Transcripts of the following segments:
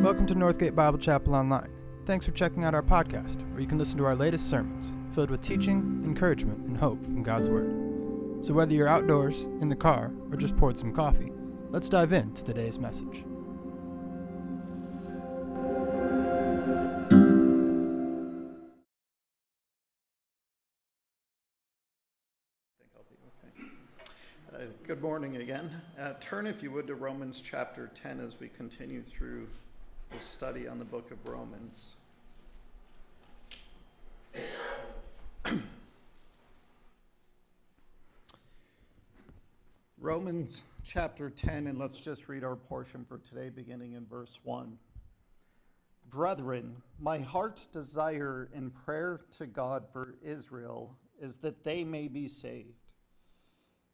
Welcome to Northgate Bible Chapel Online. Thanks for checking out our podcast, where you can listen to our latest sermons, filled with teaching, encouragement, and hope from God's Word. So whether you're outdoors, in the car, or just poured some coffee, let's dive into today's message. Good morning again. Turn, if you would, to Romans chapter 10 as we continue through the study on the book of Romans. Romans chapter 10, and let's just read our portion for today, beginning in verse 1. Brethren, my heart's desire and prayer to God for Israel is that they may be saved.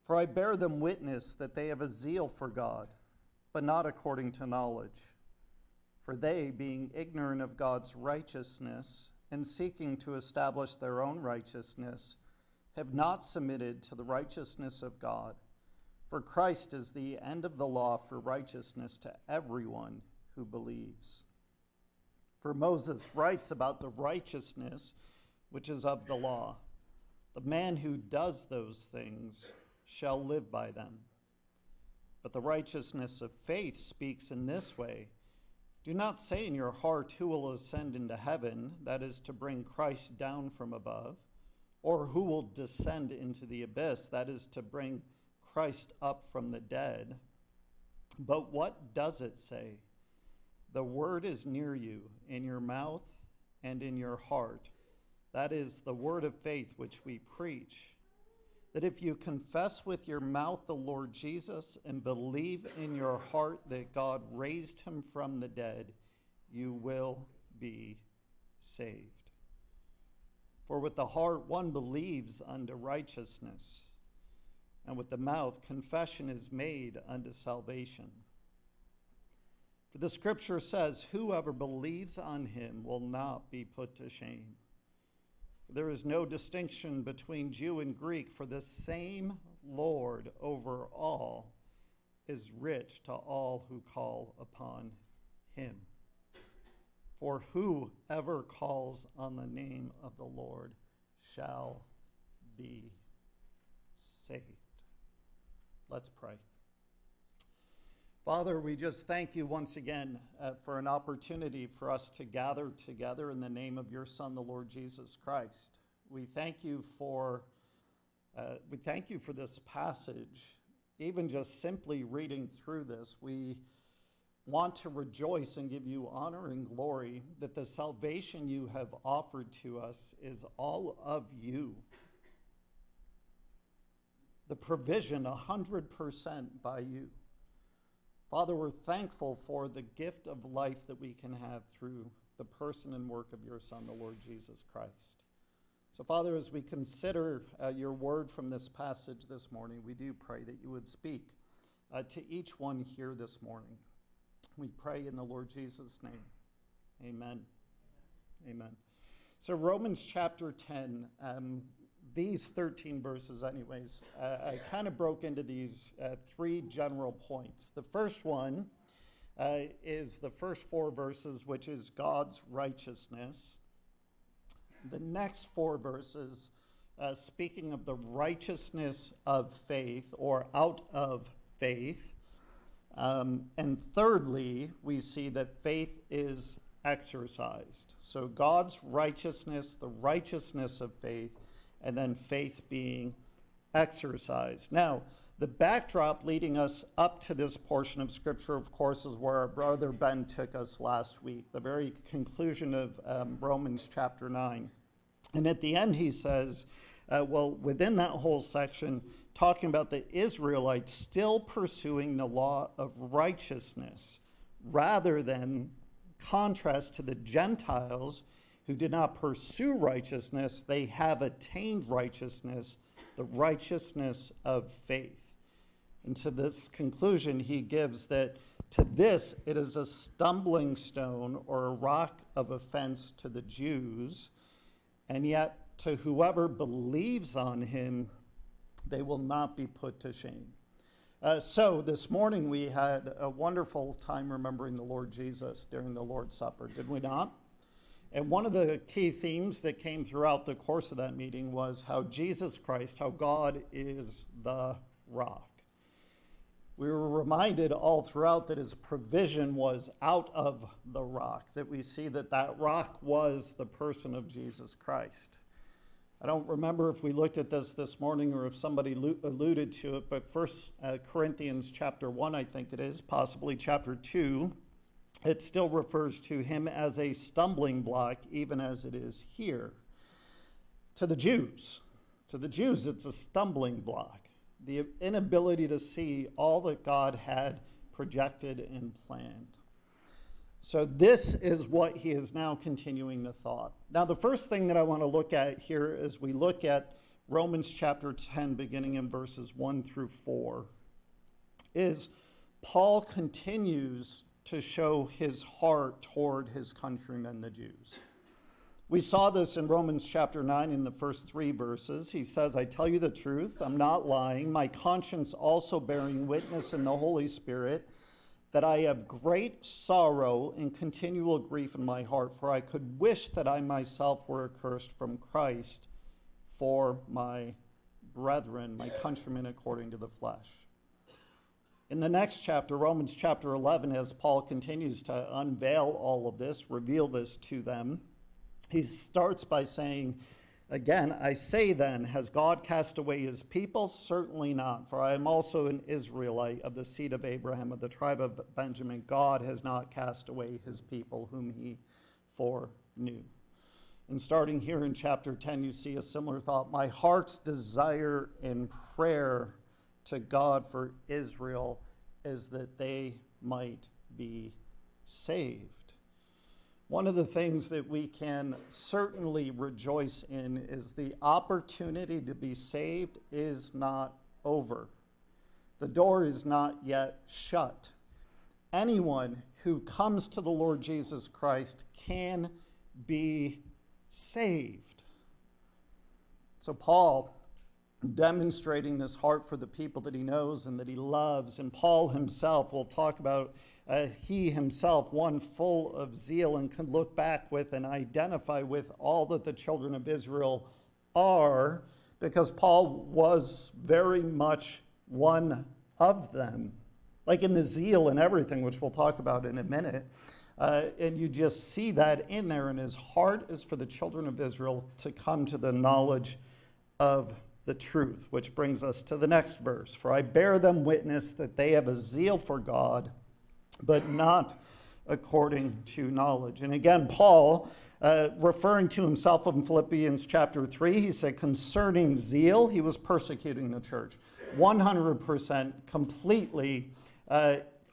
For I bear them witness that they have a zeal for God, but not according to knowledge. For they, being ignorant of God's righteousness, and seeking to establish their own righteousness, have not submitted to the righteousness of God. For Christ is the end of the law for righteousness to everyone who believes. For Moses writes about the righteousness which is of the law. The man who does those things shall live by them. But the righteousness of faith speaks in this way: do not say in your heart, who will ascend into heaven, that is, to bring Christ down from above, or who will descend into the abyss, that is, to bring Christ up from the dead. But what does it say? The word is near you, in your mouth and in your heart. That is, the word of faith which we preach, that if you confess with your mouth the Lord Jesus and believe in your heart that God raised him from the dead, you will be saved. For with the heart one believes unto righteousness, and with the mouth confession is made unto salvation. For the scripture says, whoever believes on him will not be put to shame. There is no distinction between Jew and Greek, for the same Lord over all is rich to all who call upon him. For whoever calls on the name of the Lord shall be saved. Let's pray. Father, we just thank you once again for an opportunity for us to gather together in the name of your Son, the Lord Jesus Christ. We thank you for this passage. Even just simply reading through this, we want to rejoice and give you honor and glory that the salvation you have offered to us is all of you. The provision 100% by you. Father, we're thankful for the gift of life that we can have through the person and work of your Son, the Lord Jesus Christ. So, Father, as we consider your word from this passage this morning, we do pray that you would speak to each one here this morning. We pray in the Lord Jesus' name. Amen. Amen. So Romans chapter 10, these 13 verses anyways, I kind of broke into these three general points. The first one is the first four verses, which is God's righteousness. The next four verses, speaking of the righteousness of faith or out of faith. And thirdly, we see that faith is exercised. So God's righteousness, the righteousness of faith, and then faith being exercised. Now, the backdrop leading us up to this portion of Scripture, of course, is where our brother Ben took us last week, the very conclusion of Romans chapter 9. And at the end he says, well, within that whole section, talking about the Israelites still pursuing the law of righteousness, rather than contrast to the Gentiles who did not pursue righteousness, they have attained righteousness, the righteousness of faith. And to this conclusion, he gives that to this it is a stumbling stone or a rock of offense to the Jews, and yet to whoever believes on him, they will not be put to shame. So this morning we had a wonderful time remembering the Lord Jesus during the Lord's Supper, did we not? And one of the key themes that came throughout the course of that meeting was how Jesus Christ, how God is the rock. We were reminded all throughout that his provision was out of the rock, that we see that that rock was the person of Jesus Christ. I don't remember if we looked at this morning or if somebody alluded to it, but First Corinthians chapter 1, I think it is, possibly chapter 2, it still refers to him as a stumbling block, even as it is here. To the Jews, it's a stumbling block. The inability to see all that God had projected and planned. So this is what he is now continuing the thought. Now, the first thing that I want to look at here is we look at Romans chapter 10, beginning in verses 1 through 4, is Paul continues to show his heart toward his countrymen, the Jews. We saw this in Romans chapter 9 in the first 3 verses. He says, I tell you the truth, I'm not lying, my conscience also bearing witness in the Holy Spirit, that I have great sorrow and continual grief in my heart, for I could wish that I myself were accursed from Christ for my brethren, my countrymen according to the flesh. In the next chapter, Romans chapter 11, as Paul continues to unveil all of this, reveal this to them, he starts by saying, again, I say then, has God cast away his people? Certainly not, for I am also an Israelite of the seed of Abraham, of the tribe of Benjamin. God has not cast away his people whom he foreknew. And starting here in chapter 10, you see a similar thought. My heart's desire and prayer to God for Israel is that they might be saved. One of the things that we can certainly rejoice in is the opportunity to be saved is not over. The door is not yet shut. Anyone who comes to the Lord Jesus Christ can be saved. So Paul, demonstrating this heart for the people that he knows and that he loves, and Paul himself will talk about he himself, one full of zeal, and can look back with and identify with all that the children of Israel are, because Paul was very much one of them, like in the zeal and everything, which we'll talk about in a minute. And you just see that in there, and his heart is for the children of Israel to come to the knowledge of the truth, which brings us to the next verse. For I bear them witness that they have a zeal for God, but not according to knowledge. And again, Paul, referring to himself in Philippians chapter 3, he said, concerning zeal, he was persecuting the church, 100% completely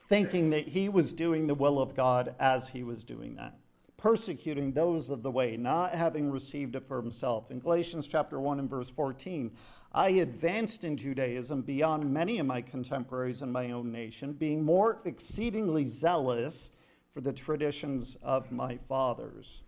thinking that he was doing the will of God as he was doing that. Persecuting those of the way, not having received it for himself. In Galatians chapter 1 and verse 14, I advanced in Judaism beyond many of my contemporaries in my own nation, being more exceedingly zealous for the traditions of my fathers.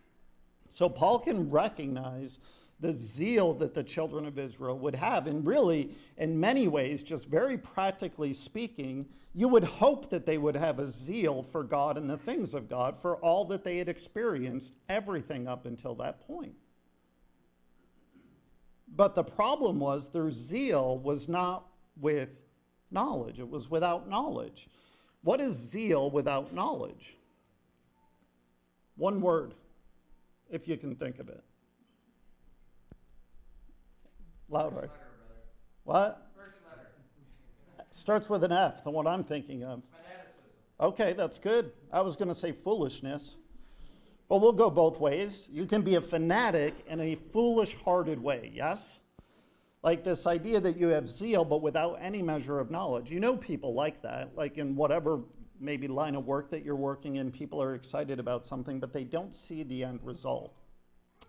So Paul can recognize the zeal that the children of Israel would have. And really, in many ways, just very practically speaking, you would hope that they would have a zeal for God and the things of God for all that they had experienced, everything up until that point. But the problem was their zeal was not with knowledge. It was without knowledge. What is zeal without knowledge? One word, if you can think of it. Louder. What? First letter. Starts with an F, the one I'm thinking of. Fanaticism. Okay, that's good. I was going to say foolishness. But we'll go both ways. You can be a fanatic in a foolish-hearted way, yes? Like this idea that you have zeal but without any measure of knowledge. You know people like that, like in whatever maybe line of work that you're working in, people are excited about something, but they don't see the end result.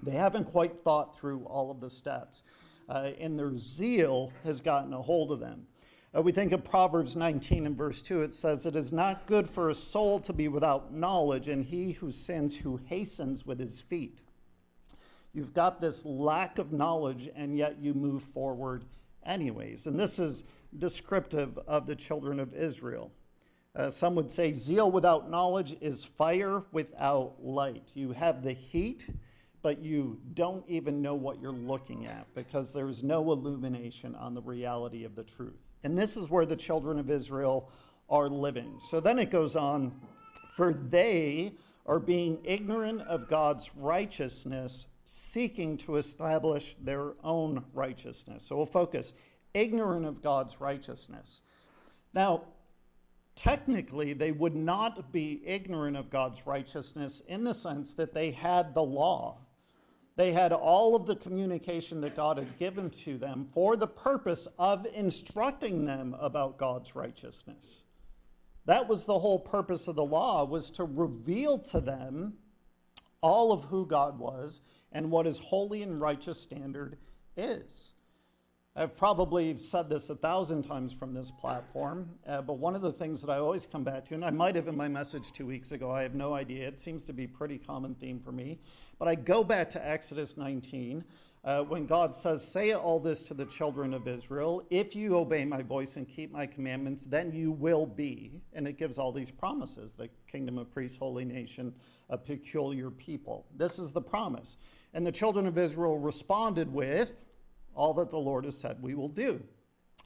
They haven't quite thought through all of the steps. And their zeal has gotten a hold of them. We think of Proverbs 19 and verse 2. It says, it is not good for a soul to be without knowledge, and he who sins, who hastens with his feet. You've got this lack of knowledge, and yet you move forward anyways. And this is descriptive of the children of Israel. Some would say zeal without knowledge is fire without light. You have the heat, but you don't even know what you're looking at because there's no illumination on the reality of the truth. And this is where the children of Israel are living. So then it goes on, for they are being ignorant of God's righteousness, seeking to establish their own righteousness. So we'll focus, ignorant of God's righteousness. Now, technically, they would not be ignorant of God's righteousness in the sense that they had the law. They had all of the communication that God had given to them for the purpose of instructing them about God's righteousness. That was the whole purpose of the law, was to reveal to them all of who God was and what his holy and righteous standard is. I've probably said this 1,000 times from this platform, but one of the things that I always come back to, and I might have in my message 2 weeks ago, I have no idea, it seems to be a pretty common theme for me, but I go back to Exodus 19, when God says, say all this to the children of Israel, if you obey my voice and keep my commandments, then you will be, and it gives all these promises, the kingdom of priests, holy nation, a peculiar people. This is the promise. And the children of Israel responded with, all that the Lord has said we will do.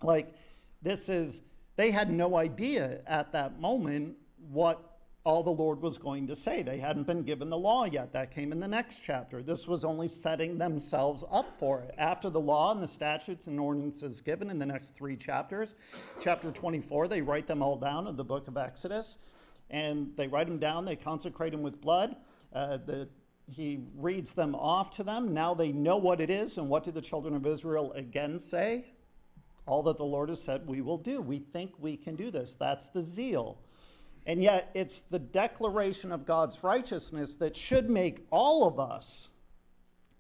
Like, this is, they had no idea at that moment what all the Lord was going to say. They hadn't been given the law yet. That came in the next chapter. This was only setting themselves up for it. After the law and the statutes and ordinances given in the next 3 chapters, chapter 24, they write them all down in the book of Exodus, and they write them down, they consecrate them with blood. He reads them off to them. Now they know what it is. And what do the children of Israel again say? All that the Lord has said we will do. We think we can do this. That's the zeal. And yet it's the declaration of God's righteousness that should make all of us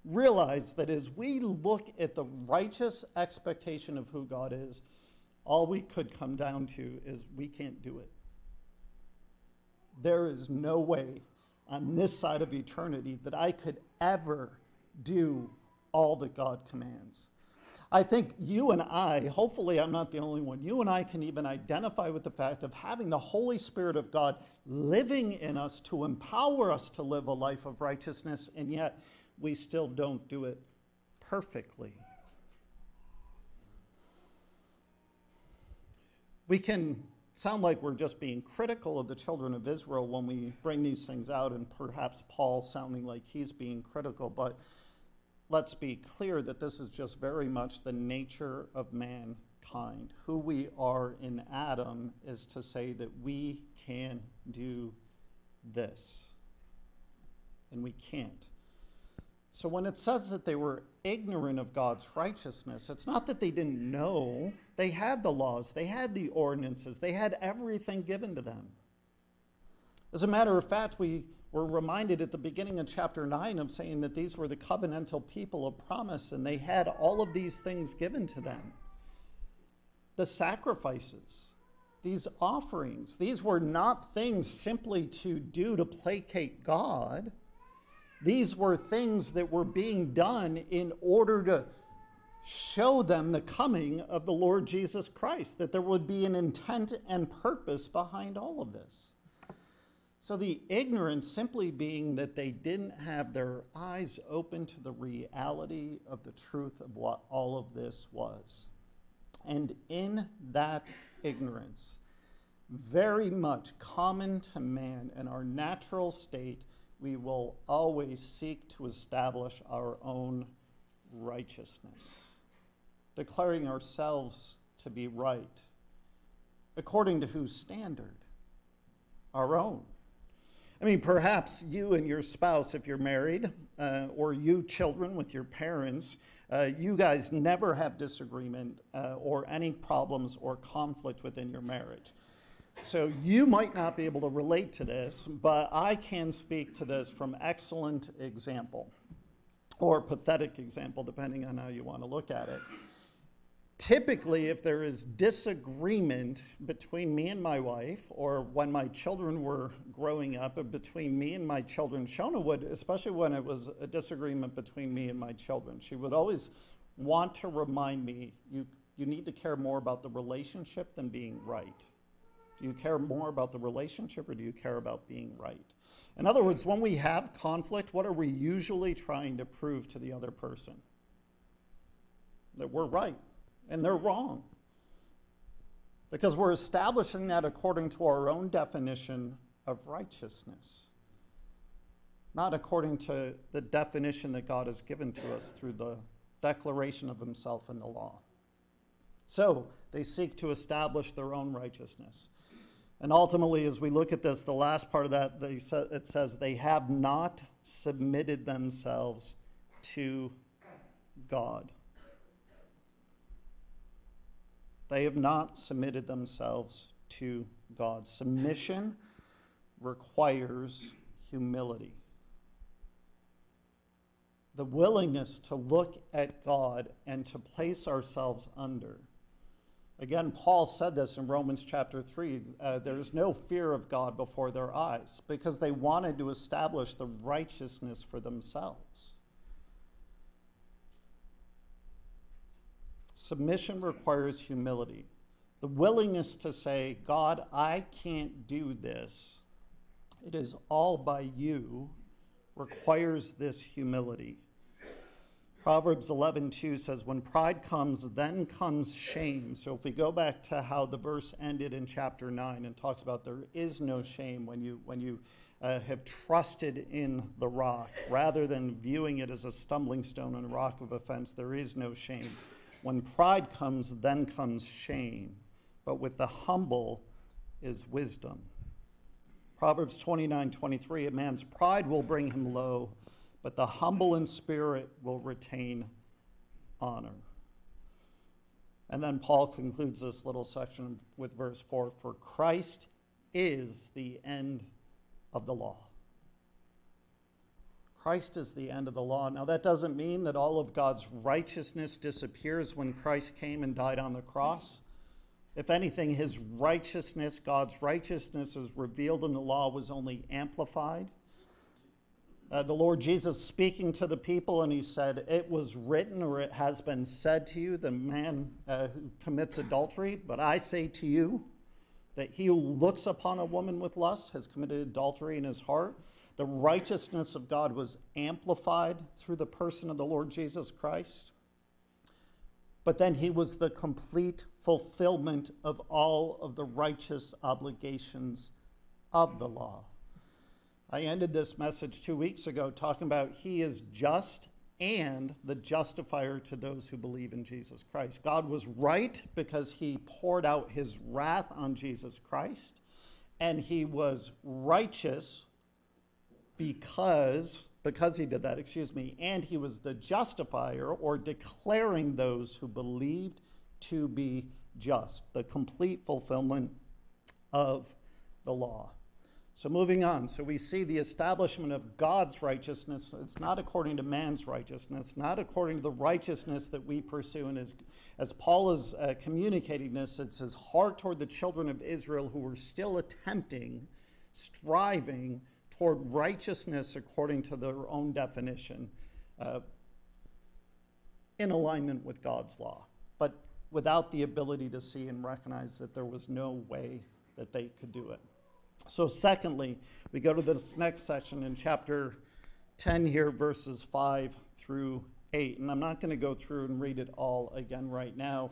realize that as we look at the righteous expectation of who God is, all we could come down to is we can't do it. There is no way on this side of eternity that I could ever do all that God commands. I think you and I, hopefully I'm not the only one, you and I can even identify with the fact of having the Holy Spirit of God living in us to empower us to live a life of righteousness, and yet we still don't do it perfectly. We can sound like we're just being critical of the children of Israel when we bring these things out, and perhaps Paul sounding like he's being critical, but let's be clear that this is just very much the nature of mankind. Who we are in Adam is to say that we can do this, and we can't. So when it says that they were ignorant of God's righteousness, it's not that they didn't know. They had the laws, they had the ordinances, they had everything given to them. As a matter of fact, we were reminded at the beginning of chapter 9 of saying that these were the covenantal people of promise, and they had all of these things given to them. The sacrifices, these offerings, these were not things simply to do to placate God. These were things that were being done in order to show them the coming of the Lord Jesus Christ, that there would be an intent and purpose behind all of this. So the ignorance simply being that they didn't have their eyes open to the reality of the truth of what all of this was. And in that ignorance, very much common to man in our natural state, we will always seek to establish our own righteousness, declaring ourselves to be right. According to whose standard? Our own. I mean, perhaps you and your spouse, if you're married, or you children with your parents, you guys never have disagreement or any problems or conflict within your marriage. So you might not be able to relate to this, but I can speak to this from excellent example or pathetic example, depending on how you want to look at it. Typically, if there is disagreement between me and my wife, or when my children were growing up, or between me and my children, Shona would, especially when it was a disagreement between me and my children, she would always want to remind me, you you need to care more about the relationship than being right. Do you care more about the relationship, or do you care about being right? In other words, when we have conflict, what are we usually trying to prove to the other person? That we're right and they're wrong. Because we're establishing that according to our own definition of righteousness, not according to the definition that God has given to us through the declaration of himself in the law. So they seek to establish their own righteousness. And ultimately, as we look at this, the last part of that, it says, they have not submitted themselves to God. They have not submitted themselves to God. Submission requires humility. The willingness to look at God and to place ourselves under. Again, Paul said this in Romans chapter 3, there is no fear of God before their eyes, because they wanted to establish the righteousness for themselves. Submission requires humility. The willingness to say, God, I can't do this. It is all by you, requires this humility. Proverbs 11:2 says, when pride comes, then comes shame. So if we go back to how the verse ended in chapter 9 and talks about there is no shame when you have trusted in the rock, rather than viewing it as a stumbling stone and a rock of offense, there is no shame. When pride comes, then comes shame. But with the humble is wisdom. Proverbs 29:23, a man's pride will bring him low, but the humble in spirit will retain honor. And then Paul concludes this little section with verse 4, for Christ is the end of the law. Christ is the end of the law. Now, that doesn't mean that all of God's righteousness disappears when Christ came and died on the cross. If anything, his righteousness, God's righteousness as revealed in the law, was only amplified. The Lord Jesus speaking to the people, and he said, it was written, or it has been said to you, the man who commits adultery, but I say to you that he who looks upon a woman with lust has committed adultery in his heart. The righteousness of God was amplified through the person of the Lord Jesus Christ. But then he was the complete fulfillment of all of the righteous obligations of the law. I ended this message 2 weeks ago talking about he is just and the justifier to those who believe in Jesus Christ. God was right because he poured out his wrath on Jesus Christ, and he was righteous because he did that, and he was the justifier, or declaring those who believed to be just, the complete fulfillment of the law. So moving on, so we see the establishment of God's righteousness. It's not according to man's righteousness, not according to the righteousness that we pursue. And as Paul is communicating this, it's his heart toward the children of Israel who were still striving toward righteousness according to their own definition, in alignment with God's law, but without the ability to see and recognize that there was no way that they could do it. So secondly, we go to this next section in chapter 10 here, verses 5 through 8. And I'm not going to go through and read it all again right now,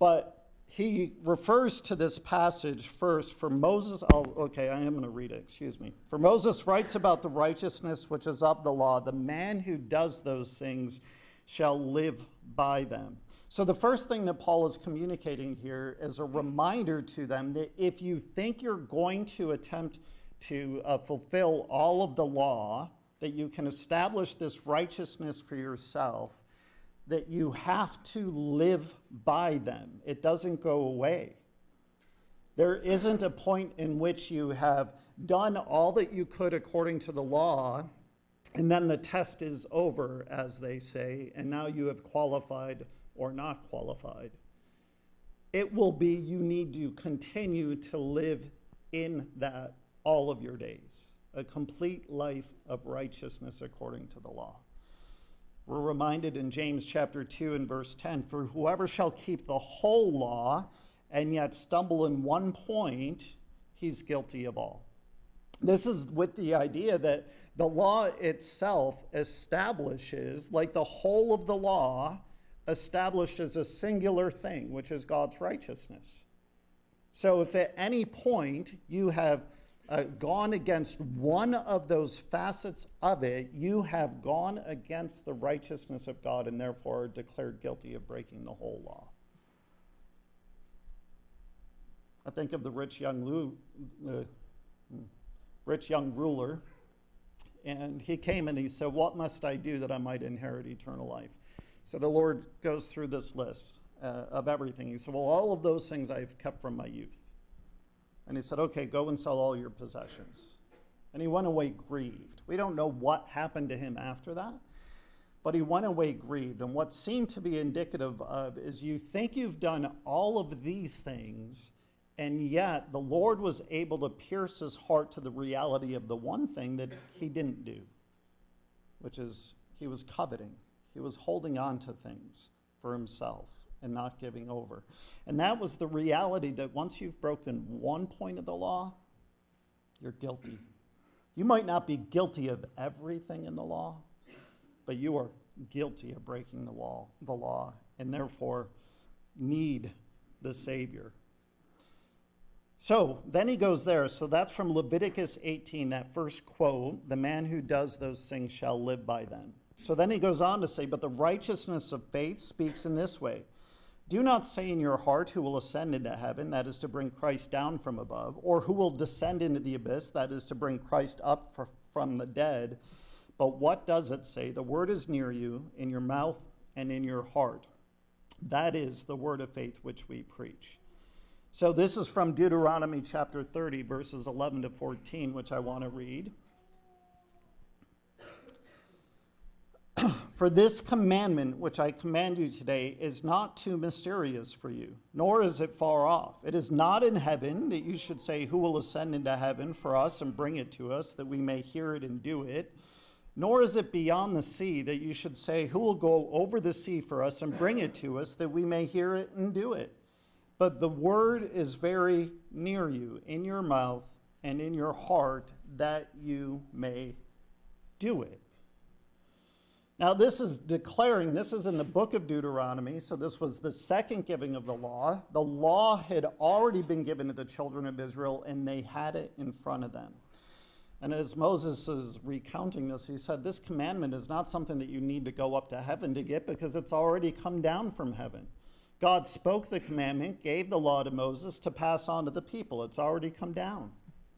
but he refers to this passage first. For Moses writes about the righteousness which is of the law. The man who does those things shall live by them. So the first thing that Paul is communicating here is a reminder to them that if you think you're going to attempt to fulfill all of the law, that you can establish this righteousness for yourself, that you have to live by them. It doesn't go away. There isn't a point in which you have done all that you could according to the law, and then the test is over, as they say, and now you have qualified or not qualified. It will be you need to continue to live in that all of your days, a complete life of righteousness according to the law. We're reminded in James chapter 2 and verse 10, for whoever shall keep the whole law and yet stumble in one point, he's guilty of all. This is with the idea that the law itself establishes, like the whole of the law, establishes a singular thing, which is God's righteousness. So if at any point you have gone against one of those facets of it, you have gone against the righteousness of God and therefore are declared guilty of breaking the whole law. I think of the rich young ruler, and he came and he said, what must I do that I might inherit eternal life? So the Lord goes through this list of everything. He said, well, all of those things I've kept from my youth. And he said, okay, go and sell all your possessions. And he went away grieved. We don't know what happened to him after that, but he went away grieved. And what seemed to be indicative of is you think you've done all of these things, and yet the Lord was able to pierce his heart to the reality of the one thing that he didn't do, which is he was coveting. He was holding on to things for himself and not giving over. And that was the reality that once you've broken one point of the law, you're guilty. You might not be guilty of everything in the law, but you are guilty of breaking the law, and therefore need the Savior. So then he goes there. So that's from Leviticus 18, that first quote, the man who does those things shall live by them. So then he goes on to say, but the righteousness of faith speaks in this way. Do not say in your heart, who will ascend into heaven, that is to bring Christ down from above, or who will descend into the abyss, that is to bring Christ up from the dead. But what does it say? The word is near you, in your mouth and in your heart. That is the word of faith which we preach. So this is from Deuteronomy chapter 30, verses 11 to 14, which I want to read. For this commandment which I command you today is not too mysterious for you, nor is it far off. It is not in heaven that you should say, who will ascend into heaven for us and bring it to us, that we may hear it and do it. Nor is it beyond the sea that you should say, who will go over the sea for us and bring it to us, that we may hear it and do it. But the word is very near you, in your mouth and in your heart, that you may do it. Now this is declaring, this is in the book of Deuteronomy, so this was the second giving of the law. The law had already been given to the children of Israel, and they had it in front of them. And as Moses is recounting this, he said, this commandment is not something that you need to go up to heaven to get, because it's already come down from heaven. God spoke the commandment, gave the law to Moses to pass on to the people. It's already come down.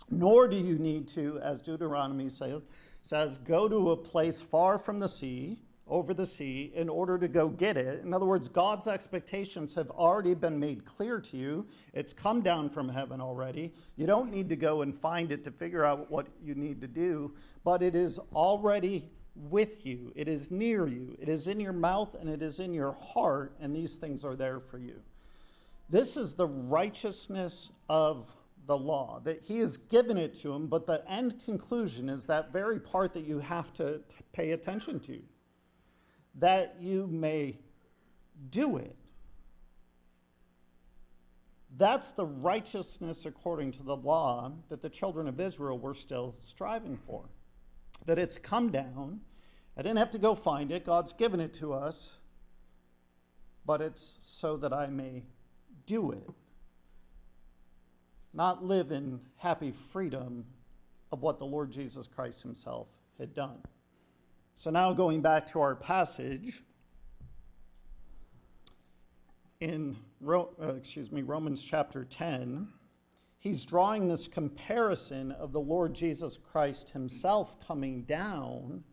Nor do you need to, as Deuteronomy says, go to a place far from the sea, over the sea, in order to go get it. In other words, God's expectations have already been made clear to you. It's come down from heaven already. You don't need to go and find it to figure out what you need to do, but it is already with you. It is near you. It is in your mouth and it is in your heart, and these things are there for you. This is the righteousness of the law, that he has given it to him, but the end conclusion is that very part that you have to pay attention to, that you may do it. That's the righteousness according to the law that the children of Israel were still striving for, that it's come down. I didn't have to go find it. God's given it to us, but it's so that I may do it. Not live in happy freedom of what the Lord Jesus Christ himself had done. So now going back to our passage in Romans chapter 10, he's drawing this comparison of the Lord Jesus Christ himself coming down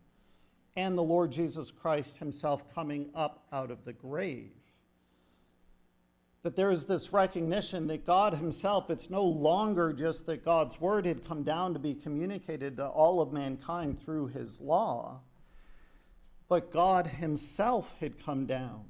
and the Lord Jesus Christ himself coming up out of the grave. That there is this recognition that God himself, it's no longer just that God's word had come down to be communicated to all of mankind through his law, but God himself had come down.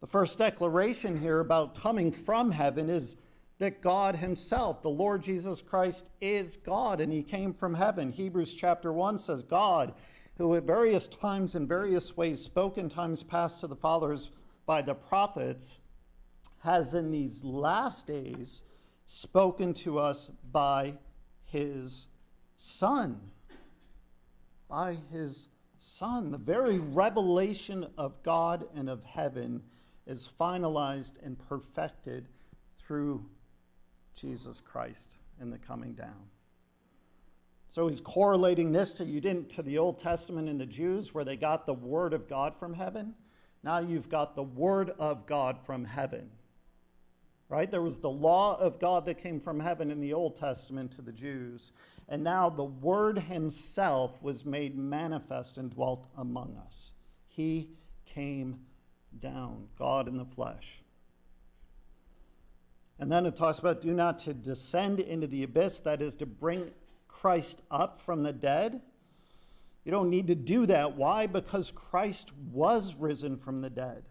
The first declaration here about coming from heaven is that God himself, the Lord Jesus Christ, is God, and he came from heaven. Hebrews chapter 1 says God who at various times in various ways spoke in times past to the fathers by the prophets, has in these last days spoken to us by his Son. By his Son. The very revelation of God and of heaven is finalized and perfected through Jesus Christ in the coming down. So he's correlating this to the Old Testament and the Jews, where they got the word of God from heaven. Now you've got the word of God from heaven. Right? There was the law of God that came from heaven in the Old Testament to the Jews. And now the word himself was made manifest and dwelt among us. He came down, God in the flesh. And then it talks about, do not to descend into the abyss, that is to bring Christ up from the dead. You don't need to do that. Why? Because Christ was risen from the dead,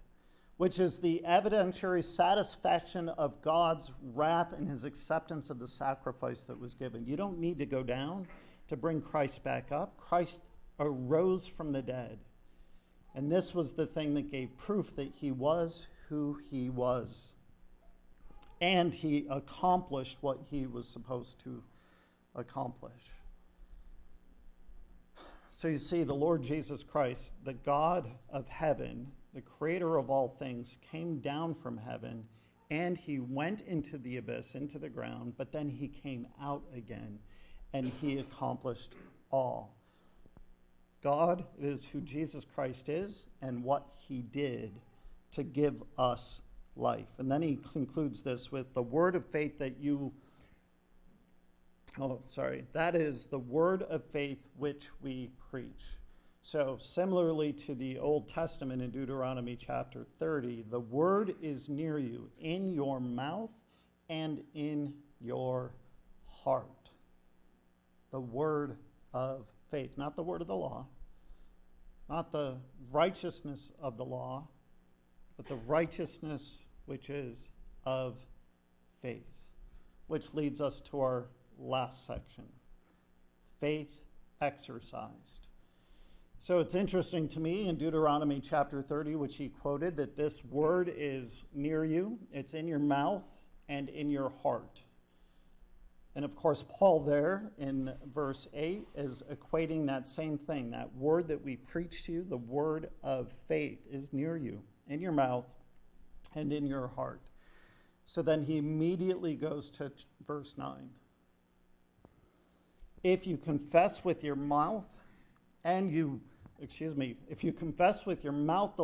which is the evidentiary satisfaction of God's wrath and his acceptance of the sacrifice that was given. You don't need to go down to bring Christ back up. Christ arose from the dead. And this was the thing that gave proof that he was who he was. And he accomplished what he was supposed to accomplish. So you see, the Lord Jesus Christ, the God of heaven, the creator of all things, came down from heaven, and he went into the abyss, into the ground, but then he came out again, and he accomplished all. God is who Jesus Christ is and what he did to give us life. And then he concludes this with the word of faith that that is the word of faith which we preach. So similarly to the Old Testament in Deuteronomy chapter 30, the word is near you, in your mouth and in your heart. The word of faith, not the word of the law, not the righteousness of the law, but the righteousness which is of faith, which leads us to our last section, faith exercised. So it's interesting to me in Deuteronomy chapter 30, which he quoted, that this word is near you, it's in your mouth and in your heart. And of course, Paul there in verse 8 is equating that same thing. That word that we preach to you, the word of faith, is near you, in your mouth and in your heart. So then he immediately goes to verse 9. If you confess with your mouth the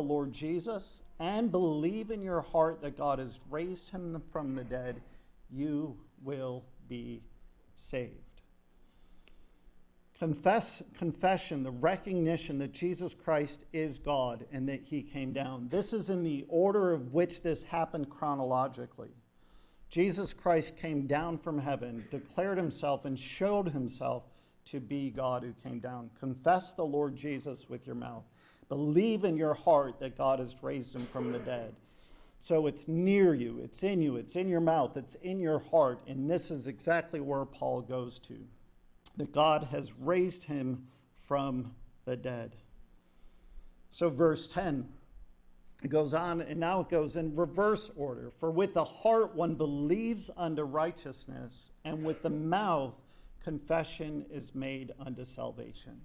Lord Jesus and believe in your heart that God has raised him from the dead, you will be saved. Confession, the recognition that Jesus Christ is God and that he came down. This is in the order of which this happened chronologically. Jesus Christ came down from heaven, declared himself, and showed himself to be God who came down. Confess the Lord Jesus with your mouth. Believe in your heart that God has raised him from the dead. So it's near you, it's in your mouth, it's in your heart. And this is exactly where Paul goes to, that God has raised him from the dead. So verse 10, it goes on, and now it goes in reverse order. For with the heart one believes unto righteousness, and with the mouth confession is made unto salvation.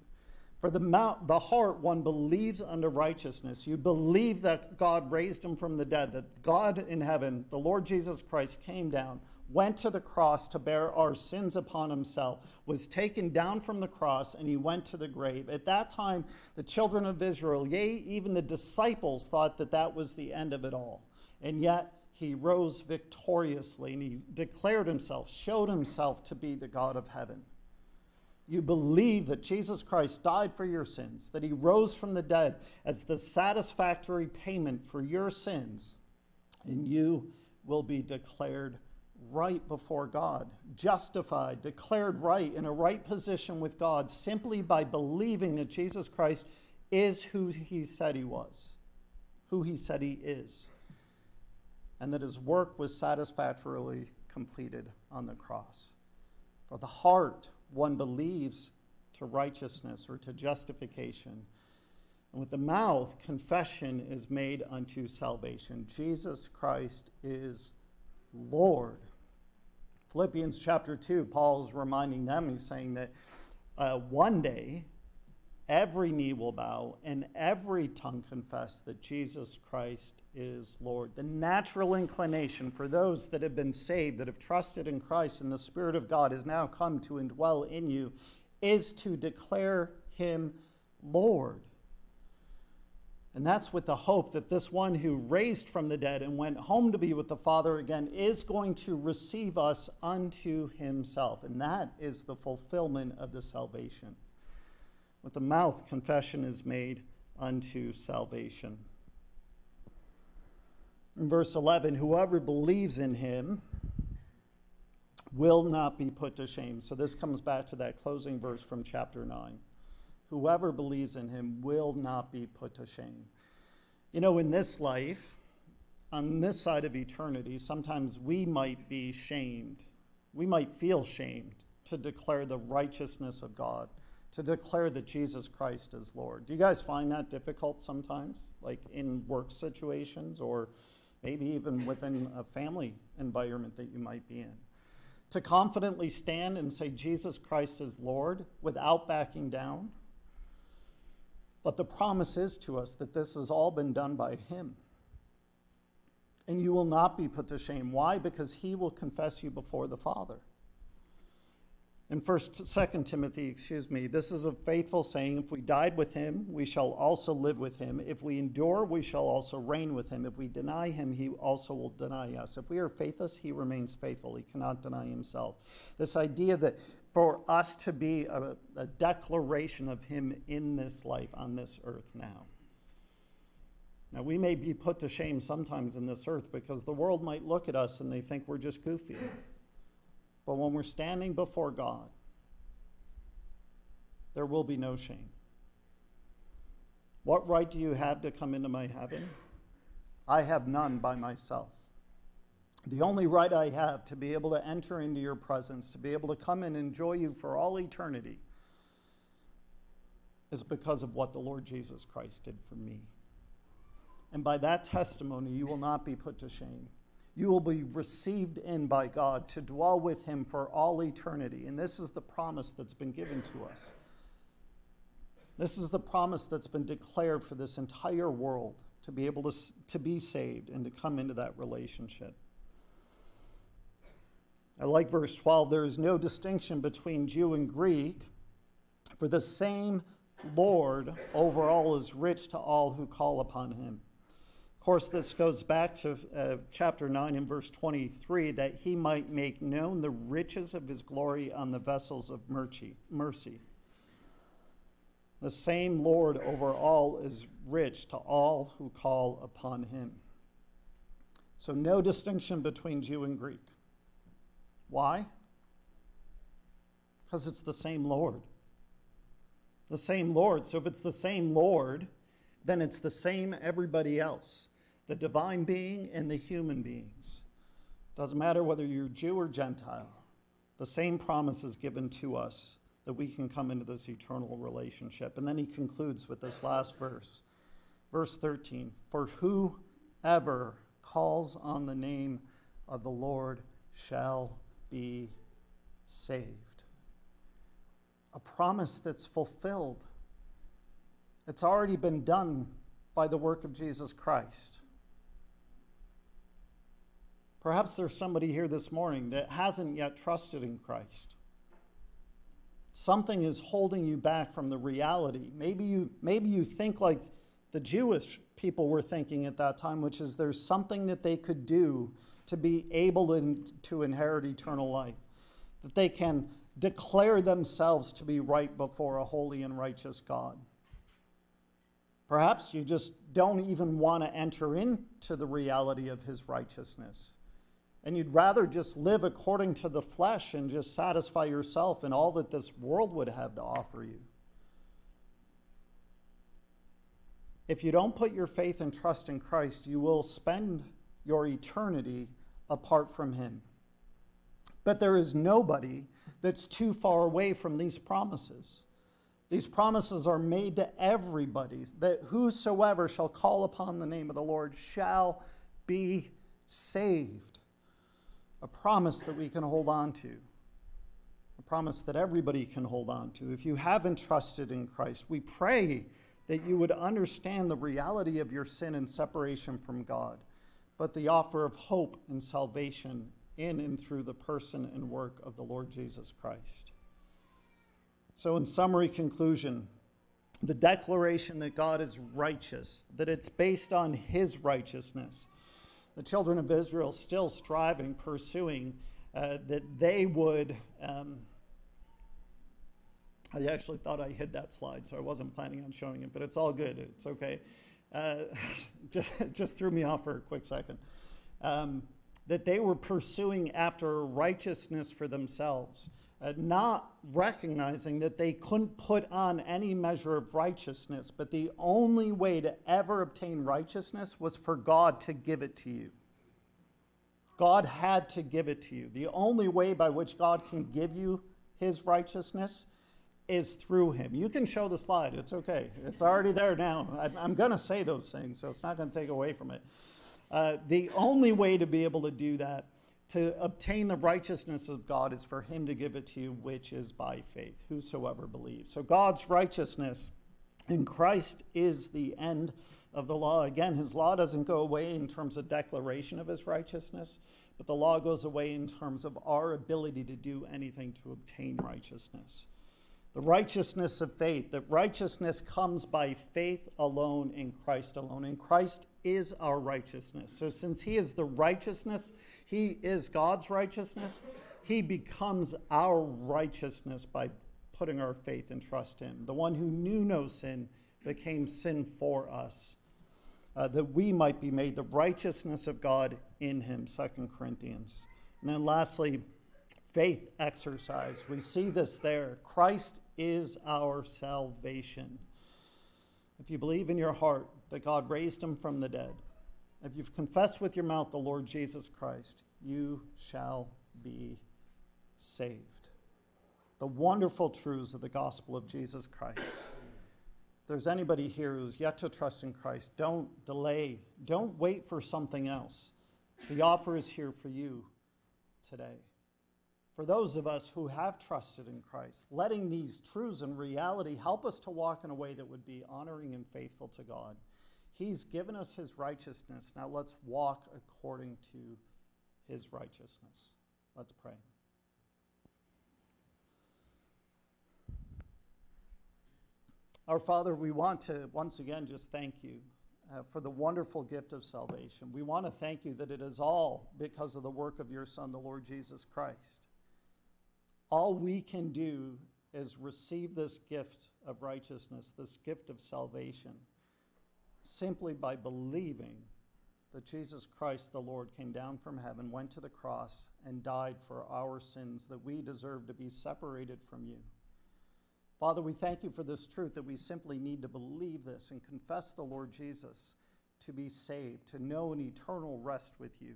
For the heart one believes unto righteousness. You believe that God raised him from the dead, that God in heaven, the Lord Jesus Christ, came down, went to the cross to bear our sins upon himself, was taken down from the cross, and he went to the grave. At that time, the children of Israel, yea, even the disciples, thought that that was the end of it all. And yet, he rose victoriously, and he declared himself, showed himself to be the God of heaven. You believe that Jesus Christ died for your sins, that he rose from the dead as the satisfactory payment for your sins, and you will be declared right before God, justified, declared right, in a right position with God, simply by believing that Jesus Christ is who he said he was, who he said he is, and that his work was satisfactorily completed on the cross. For the heart one believes to righteousness or to justification. And with the mouth, confession is made unto salvation. Jesus Christ is Lord. Philippians chapter 2, Paul is reminding them, he's saying that one day, every knee will bow and every tongue confess that Jesus Christ is Lord. The natural inclination for those that have been saved, that have trusted in Christ and the Spirit of God has now come to indwell in you, is to declare him Lord. And that's with the hope that this one who raised from the dead and went home to be with the Father again is going to receive us unto himself. And that is the fulfillment of the salvation. With the mouth, confession is made unto salvation. In verse 11, whoever believes in him will not be put to shame. So this comes back to that closing verse from chapter 9. Whoever believes in him will not be put to shame. You know, in this life, on this side of eternity, sometimes we might be shamed. We might feel shamed to declare the righteousness of God, to declare that Jesus Christ is Lord. Do you guys find that difficult sometimes, like in work situations or maybe even within a family environment that you might be in? To confidently stand and say Jesus Christ is Lord without backing down? But the promise is to us that this has all been done by him. And you will not be put to shame. Why? Because he will confess you before the Father. In 2 Timothy, this is a faithful saying, if we died with him, we shall also live with him. If we endure, we shall also reign with him. If we deny him, he also will deny us. If we are faithless, he remains faithful. He cannot deny himself. This idea that for us to be a declaration of him in this life, on this earth now. Now, we may be put to shame sometimes in this earth because the world might look at us and they think we're just goofy. But when we're standing before God, there will be no shame. What right do you have to come into my heaven? I have none by myself. The only right I have to be able to enter into your presence, to be able to come and enjoy you for all eternity, is because of what the Lord Jesus Christ did for me. And by that testimony, you will not be put to shame. You will be received in by God to dwell with him for all eternity. And this is the promise that's been given to us. This is the promise that's been declared for this entire world to be able to be saved and to come into that relationship. I like verse 12. There is no distinction between Jew and Greek, for the same Lord over all is rich to all who call upon him. Of course, this goes back to chapter 9 and verse 23, that he might make known the riches of his glory on the vessels of mercy. The same Lord over all is rich to all who call upon him. So no distinction between Jew and Greek. Why? Because it's the same Lord. The same Lord. So if it's the same Lord, then it's the same everybody else. The divine being and the human beings. Doesn't matter whether you're Jew or Gentile. The same promise is given to us that we can come into this eternal relationship. And then he concludes with this last verse. Verse 13, for whoever calls on the name of the Lord shall be saved. A promise that's fulfilled. It's already been done by the work of Jesus Christ. Perhaps there's somebody here this morning that hasn't yet trusted in Christ. Something is holding you back from the reality. Maybe you think like the Jewish people were thinking at that time, which is there's something that they could do to be able to inherit eternal life, that they can declare themselves to be right before a holy and righteous God. Perhaps you just don't even want to enter into the reality of his righteousness. And you'd rather just live according to the flesh and just satisfy yourself and all that this world would have to offer you. If you don't put your faith and trust in Christ, you will spend your eternity apart from him. But there is nobody that's too far away from these promises. These promises are made to everybody, that whosoever shall call upon the name of the Lord shall be saved. A promise that we can hold on to. A promise that everybody can hold on to. If you haven't trusted in Christ, we pray that you would understand the reality of your sin and separation from God, but the offer of hope and salvation in and through the person and work of the Lord Jesus Christ. So in summary, conclusion, the declaration that God is righteous, that it's based on his righteousness. The children of Israel still striving, pursuing that they would, I actually thought I hid that slide, so I wasn't planning on showing it, but it's all good. It's okay. Just threw me off for a quick second. That they were pursuing after righteousness for themselves, not recognizing that they couldn't put on any measure of righteousness, but the only way to ever obtain righteousness was for God to give it to you. God had to give it to you. The only way by which God can give you his righteousness is through him. You can show the slide. It's okay. It's already there now. I'm going to say those things, so it's not going to take away from it. The only way to be able to do that, to obtain the righteousness of God, is for him to give it to you, which is by faith, whosoever believes. So God's righteousness in Christ is the end of the law. Again, his law doesn't go away in terms of declaration of his righteousness, but the law goes away in terms of our ability to do anything to obtain righteousness. The righteousness of faith, that righteousness comes by faith alone in Christ alone. And Christ is our righteousness. So since he is the righteousness, he is God's righteousness, he becomes our righteousness by putting our faith and trust in. The one who knew no sin became sin for us, that we might be made the righteousness of God in him, 2 Corinthians. And then lastly, faith exercise. We see this there. Christ is our salvation. If you believe in your heart that God raised him from the dead, if you've confessed with your mouth the Lord Jesus Christ, you shall be saved. The wonderful truths of the gospel of Jesus Christ. If there's anybody here who's yet to trust in Christ, don't delay. Don't wait for something else. The offer is here for you today. For those of us who have trusted in Christ, letting these truths and reality help us to walk in a way that would be honoring and faithful to God. He's given us his righteousness. Now let's walk according to his righteousness. Let's pray. Our Father, we want to once again just thank you for the wonderful gift of salvation. We want to thank you that it is all because of the work of your Son, the Lord Jesus Christ. All we can do is receive this gift of righteousness, this gift of salvation, simply by believing that Jesus Christ the Lord came down from heaven, went to the cross, and died for our sins that we deserve to be separated from you. Father, we thank you for this truth that we simply need to believe this and confess the Lord Jesus to be saved, to know an eternal rest with you.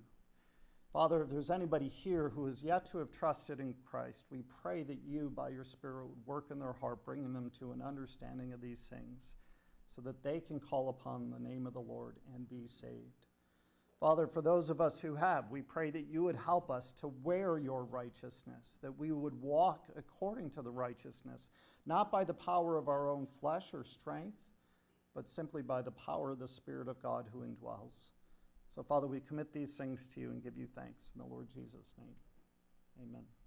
Father, if there's anybody here who is yet to have trusted in Christ, we pray that you, by your Spirit, would work in their heart, bringing them to an understanding of these things so that they can call upon the name of the Lord and be saved. Father, for those of us who have, we pray that you would help us to wear your righteousness, that we would walk according to the righteousness, not by the power of our own flesh or strength, but simply by the power of the Spirit of God who indwells. So, Father, we commit these things to you and give you thanks in the Lord Jesus' name. Amen.